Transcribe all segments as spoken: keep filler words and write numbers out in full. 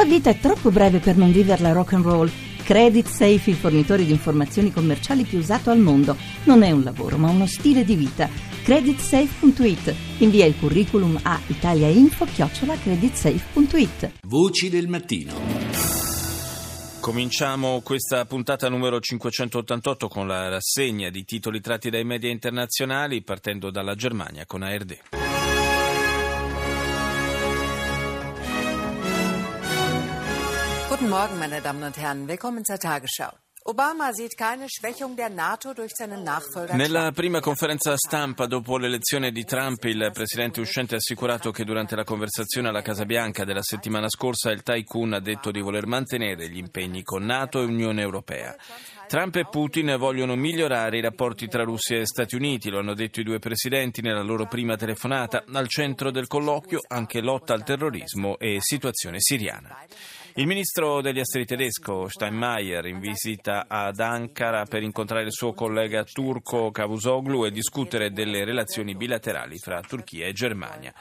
La vita è troppo breve per non viverla rock and roll. Credit Safe, il fornitore di informazioni commerciali più usato al mondo, non è un lavoro ma uno stile di vita. credit safe punto it. Invia il curriculum a italiainfo chiocciola credit safe punto it. Voci del mattino. Cominciamo questa puntata numero cinquecentottantotto con la rassegna di titoli tratti dai media internazionali, partendo dalla Germania con A R D. Guten Morgen, meine Damen und Herren, willkommen zur Tagesschau. Nella prima conferenza stampa dopo l'elezione di Trump, il presidente uscente ha assicurato che durante la conversazione alla Casa Bianca della settimana scorsa il tycoon ha detto di voler mantenere gli impegni con NATO e Unione Europea. Trump e Putin vogliono migliorare i rapporti tra Russia e Stati Uniti, lo hanno detto i due presidenti nella loro prima telefonata. Al centro del colloquio anche lotta al terrorismo e situazione siriana. Il ministro degli esteri tedesco Steinmeier in visita ad Ankara per incontrare il suo collega turco Cavusoglu e discutere delle relazioni bilaterali fra Turchia e Germania.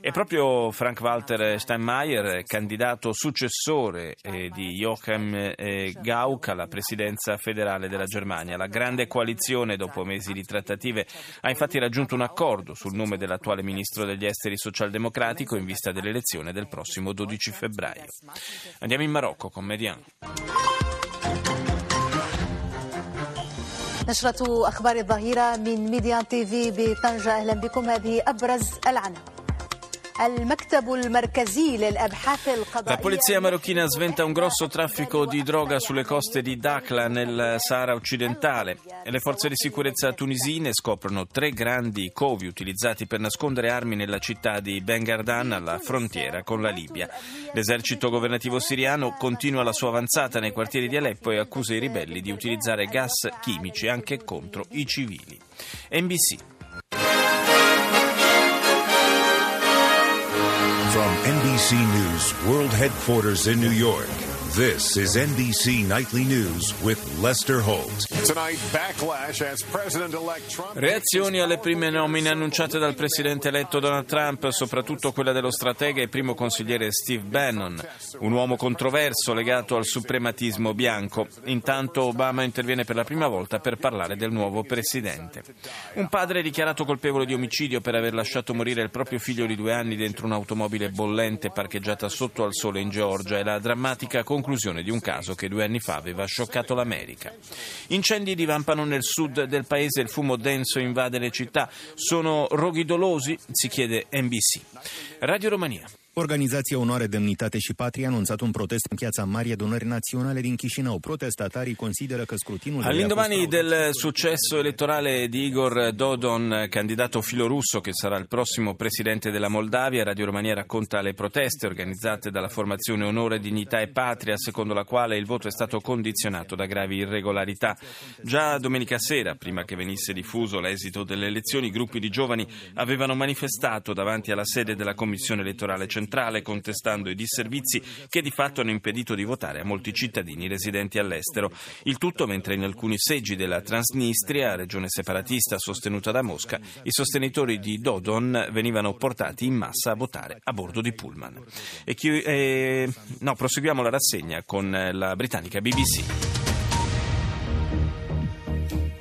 E proprio Frank-Walter Steinmeier, candidato successore di Joachim Gauck alla presidenza federale della Germania. La grande coalizione, dopo mesi di trattative, ha infatti raggiunto un accordo sul nome dell'attuale ministro degli esteri socialdemocratico in vista dell'elezione del prossimo dodici febbraio. Andiamo in Marocco con Median. نشرة أخبار الظهيرة من ميديان تي في بطنجة. أهلا بكم. هذه أبرز العناوين. La polizia marocchina sventa un grosso traffico di droga sulle coste di Dakhla nel Sahara occidentale. Le forze di sicurezza tunisine scoprono tre grandi covi utilizzati per nascondere armi nella città di Ben Gardan alla frontiera con la Libia. L'esercito governativo siriano continua la sua avanzata nei quartieri di Aleppo e accusa i ribelli di utilizzare gas chimici anche contro i civili. N B C. From N B C News World Headquarters in New York, this is N B C Nightly News with Lester Holt. Tonight, backlash as President-elect Trump... Reazioni alle prime nomine annunciate dal presidente eletto Donald Trump, soprattutto quella dello stratega e primo consigliere Steve Bannon, un uomo controverso legato al suprematismo bianco. Intanto Obama interviene per la prima volta per parlare del nuovo presidente. Un padre dichiarato colpevole di omicidio per aver lasciato morire il proprio figlio di due anni dentro un'automobile bollente parcheggiata sotto al sole in Georgia e la drammatica conclusione di un caso che due anni fa aveva scioccato l'America. Incendi divampano nel sud del paese, il fumo denso invade le città. Sono roghi dolosi? Si chiede N B C. Radio Romania. Organizația Onoare, Demnitate și Patrie a anunțat un protest în Piazza Marii Adunări Naționale din Chișinău. Protestatarii consideră că scrutinul... All'indomani del successo elettorale di Igor Dodon, candidato filorusso che sarà il prossimo presidente della Moldavia, Radio Romania racconta le proteste organizzate dalla formazione Onore, Dignità e Patria, secondo la quale il voto è stato condizionato da gravi irregolarità. Già domenica sera, prima che venisse diffuso l'esito delle elezioni, gruppi di giovani avevano manifestato davanti alla sede della Commissione Elettorale Centrale, contestando i disservizi che di fatto hanno impedito di votare a molti cittadini residenti all'estero. Il tutto mentre in alcuni seggi della Transnistria, regione separatista sostenuta da Mosca, i sostenitori di Dodon venivano portati in massa a votare a bordo di pullman. E chi, eh, no, proseguiamo la rassegna con la britannica B B C.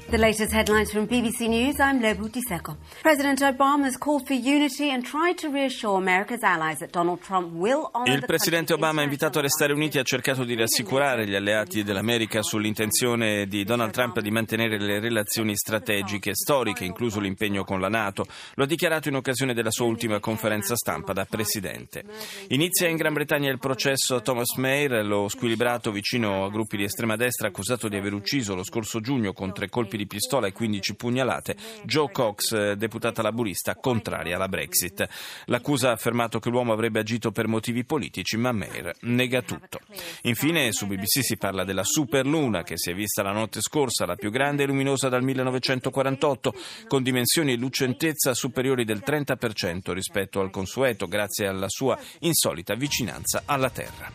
The latest headlines from B B C News, I'm Lebu Diseko. President Obama has called for unity and tried to reassure America's allies that Donald Trump will honor the country. Il presidente Obama, invitato a restare uniti, ha cercato di rassicurare gli alleati dell'America sull'intenzione di Donald Trump di mantenere le relazioni strategiche e storiche, incluso l'impegno con la NATO. Lo ha dichiarato in occasione della sua ultima conferenza stampa da presidente. Inizia in Gran Bretagna il processo a Thomas Mayer, lo squilibrato vicino a gruppi di estrema destra accusato di aver ucciso lo scorso giugno con tre colpi di pistola e quindici pugnalate, Joe Cox, deputata laburista contraria alla Brexit. L'accusa ha affermato che l'uomo avrebbe agito per motivi politici, ma Mayer nega tutto. Infine, su B B C si parla della superluna che si è vista la notte scorsa, la più grande e luminosa dal millenovecentoquarantotto, con dimensioni e lucentezza superiori del trenta per cento rispetto al consueto, grazie alla sua insolita vicinanza alla Terra.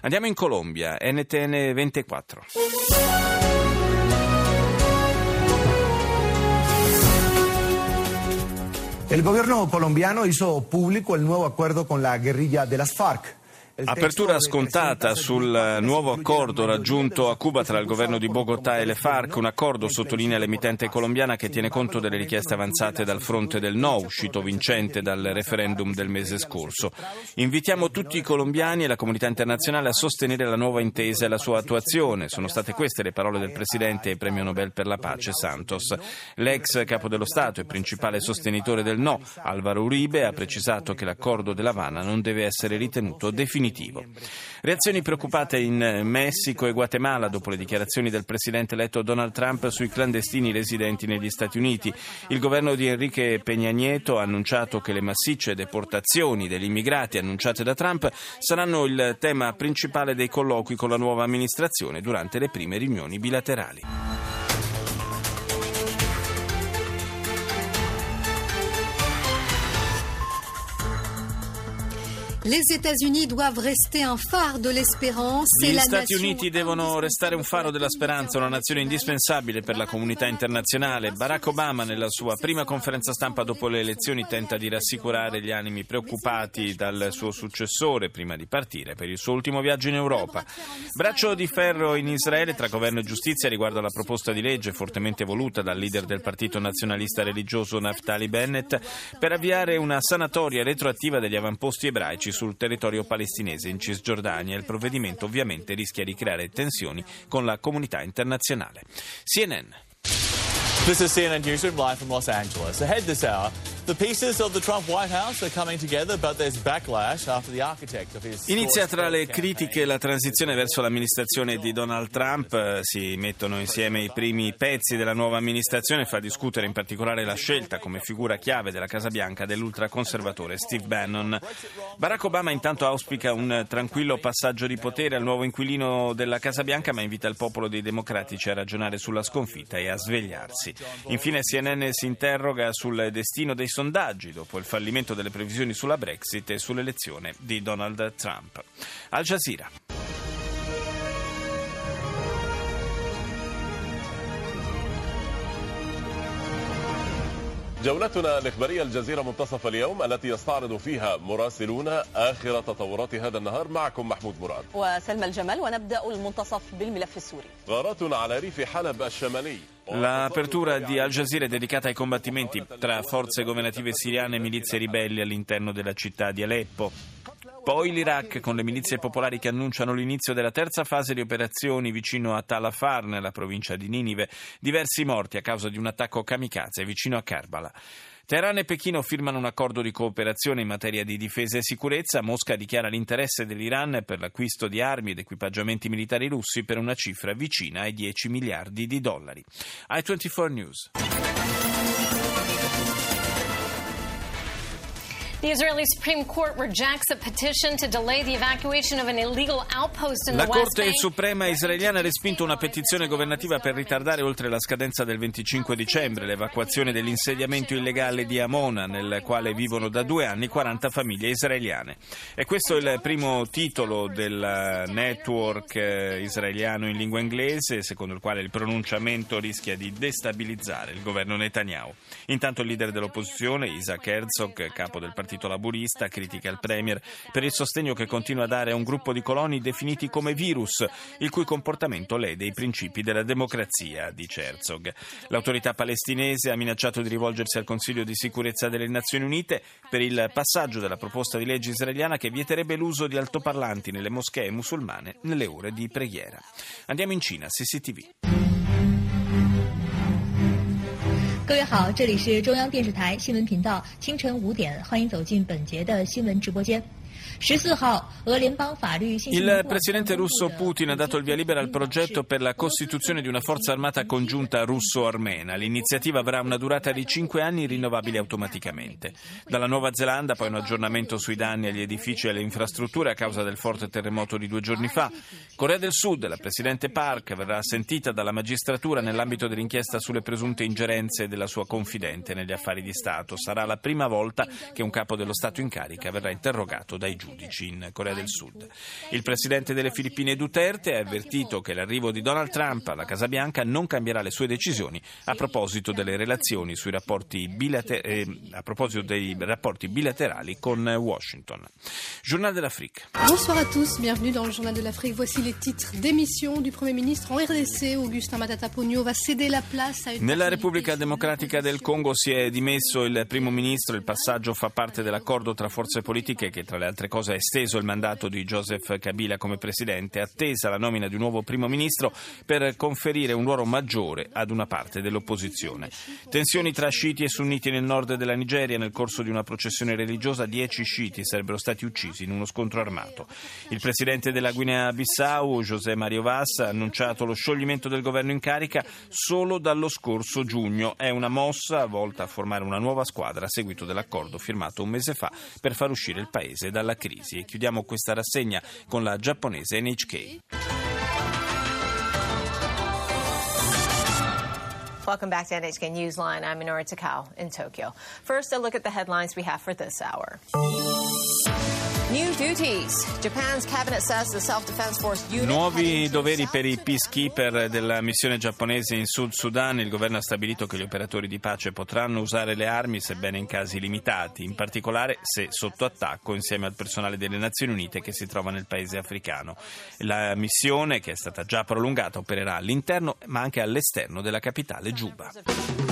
Andiamo in Colombia, N T N ventiquattro. El gobierno colombiano hizo público el nuevo acuerdo con la guerrilla de las FARC. Apertura scontata sul nuovo accordo raggiunto a Cuba tra il governo di Bogotà e le FARC, un accordo, sottolinea l'emittente colombiana, che tiene conto delle richieste avanzate dal fronte del no, uscito vincente dal referendum del mese scorso. Invitiamo tutti i colombiani e la comunità internazionale a sostenere la nuova intesa e la sua attuazione. Sono state queste le parole del Presidente e Premio Nobel per la Pace Santos. L'ex capo dello Stato e principale sostenitore del no, Álvaro Uribe, ha precisato che l'accordo dell'Havana non deve essere ritenuto definitivo. Reazioni preoccupate in Messico e Guatemala dopo le dichiarazioni del presidente eletto Donald Trump sui clandestini residenti negli Stati Uniti. Il governo di Enrique Peña Nieto ha annunciato che le massicce deportazioni degli immigrati annunciate da Trump saranno il tema principale dei colloqui con la nuova amministrazione durante le prime riunioni bilaterali. Les États-Unis doivent rester un phare de l'espérance. Gli Stati Uniti devono restare un faro della speranza, una nazione indispensabile per la comunità internazionale. Barack Obama, nella sua prima conferenza stampa dopo le elezioni, tenta di rassicurare gli animi preoccupati dal suo successore prima di partire per il suo ultimo viaggio in Europa. Braccio di ferro in Israele tra governo e giustizia riguardo alla proposta di legge fortemente voluta dal leader del partito nazionalista religioso Naftali Bennett per avviare una sanatoria retroattiva degli avamposti ebraici sul territorio palestinese in Cisgiordania. Il provvedimento ovviamente rischia di creare tensioni con la comunità internazionale. C N N. This is C N N Newsroom live from Los Angeles. Ahead this hour. Inizia tra le critiche la transizione verso l'amministrazione di Donald Trump. Si mettono insieme i primi pezzi della nuova amministrazione e fa discutere in particolare la scelta come figura chiave della Casa Bianca dell'ultraconservatore Steve Bannon. Barack Obama intanto auspica un tranquillo passaggio di potere al nuovo inquilino della Casa Bianca, ma invita il popolo dei democratici a ragionare sulla sconfitta e a svegliarsi. Infine C N N si interroga sul destino dei sondaggi dopo il fallimento delle previsioni sulla Brexit e sull'elezione di Donald Trump. Al Jazeera. جولتنا الإخبارية الجزيرة منتصف اليوم التي يستعرض فيها مراسلونا آخر تطورات هذا النهار. معكم محمود مراد وسلمى الجمال، ونبدأ المنتصف بالملف السوري. غارات على ريف حلب الشمالي. L'apertura di Al Jazeera è dedicata ai combattimenti tra forze governative siriane e milizie ribelli all'interno della città di Aleppo. Poi l'Iraq, con le milizie popolari che annunciano l'inizio della terza fase di operazioni vicino a Tal Afar, nella provincia di Ninive. Diversi morti a causa di un attacco kamikaze vicino a Karbala. Teheran e Pechino firmano un accordo di cooperazione in materia di difesa e sicurezza. Mosca dichiara l'interesse dell'Iran per l'acquisto di armi ed equipaggiamenti militari russi per una cifra vicina ai dieci miliardi di dollari. I ventiquattro News. La Corte Suprema israeliana ha respinto una petizione governativa per ritardare oltre la scadenza del venticinque dicembre l'evacuazione dell'insediamento illegale di Amona, nel quale vivono da due anni quaranta famiglie israeliane. E questo è il primo titolo del network israeliano in lingua inglese, secondo il quale il pronunciamento rischia di destabilizzare il governo Netanyahu. Intanto il leader dell'opposizione, Isaac Herzog, capo del partito Il partito laburista, critica il premier per il sostegno che continua a dare a un gruppo di coloni definiti come virus, il cui comportamento lede i principi della democrazia, dice Herzog. L'autorità palestinese ha minacciato di rivolgersi al Consiglio di sicurezza delle Nazioni Unite per il passaggio della proposta di legge israeliana che vieterebbe l'uso di altoparlanti nelle moschee musulmane nelle ore di preghiera. Andiamo in Cina, C C T V. Il presidente russo Putin ha dato il via libera al progetto per la costituzione di una forza armata congiunta russo-armena. L'iniziativa avrà una durata di cinque anni, rinnovabile automaticamente. Dalla Nuova Zelanda poi un aggiornamento sui danni agli edifici e alle infrastrutture a causa del forte terremoto di due giorni fa. Corea del Sud, la presidente Park, verrà sentita dalla magistratura nell'ambito dell'inchiesta sulle presunte ingerenze della sua confidente negli affari di Stato. Sarà la prima volta che un capo dello Stato in carica verrà interrogato dai dai giudici in Corea del Sud. Il presidente delle Filippine Duterte ha avvertito che l'arrivo di Donald Trump alla Casa Bianca non cambierà le sue decisioni a proposito delle relazioni sui rapporti bilater- eh, a proposito dei rapporti bilaterali con Washington. Journal de l'Afrique. Bonsoir à tous, bienvenue dans le Journal de l'Afrique. Voici les titres. Démission du Premier ministre en R D C, Augustin Matata Ponyo va céder la place à une... Nella Repubblica Democratica del Congo si è dimesso il primo ministro, il passaggio fa parte dell'accordo tra forze politiche che tra le altre cose ha esteso il mandato di Joseph Kabila come presidente, attesa la nomina di un nuovo primo ministro per conferire un ruolo maggiore ad una parte dell'opposizione. Tensioni tra sciiti e sunniti nel nord della Nigeria, nel corso di una processione religiosa dieci sciiti sarebbero stati uccisi in uno scontro armato. Il presidente della Guinea-Bissau, José Mario Vaz, ha annunciato lo scioglimento del governo in carica solo dallo scorso giugno. È una mossa volta a formare una nuova squadra a seguito dell'accordo firmato un mese fa per far uscire il paese dalla crisi. E chiudiamo questa rassegna con la giapponese N H K. Welcome back to N H K Newsline. I'm Minoru Takao in Tokyo. First, a look at the headlines we have for this hour. New duties. Japan's cabinet says the self-defense force unit. Nuovi doveri per i peacekeeper della missione giapponese in Sud Sudan. Il governo ha stabilito che gli operatori di pace potranno usare le armi, sebbene in casi limitati, in particolare se sotto attacco, insieme al personale delle Nazioni Unite che si trova nel paese africano. La missione, che è stata già prolungata, opererà all'interno ma anche all'esterno della capitale Giuba.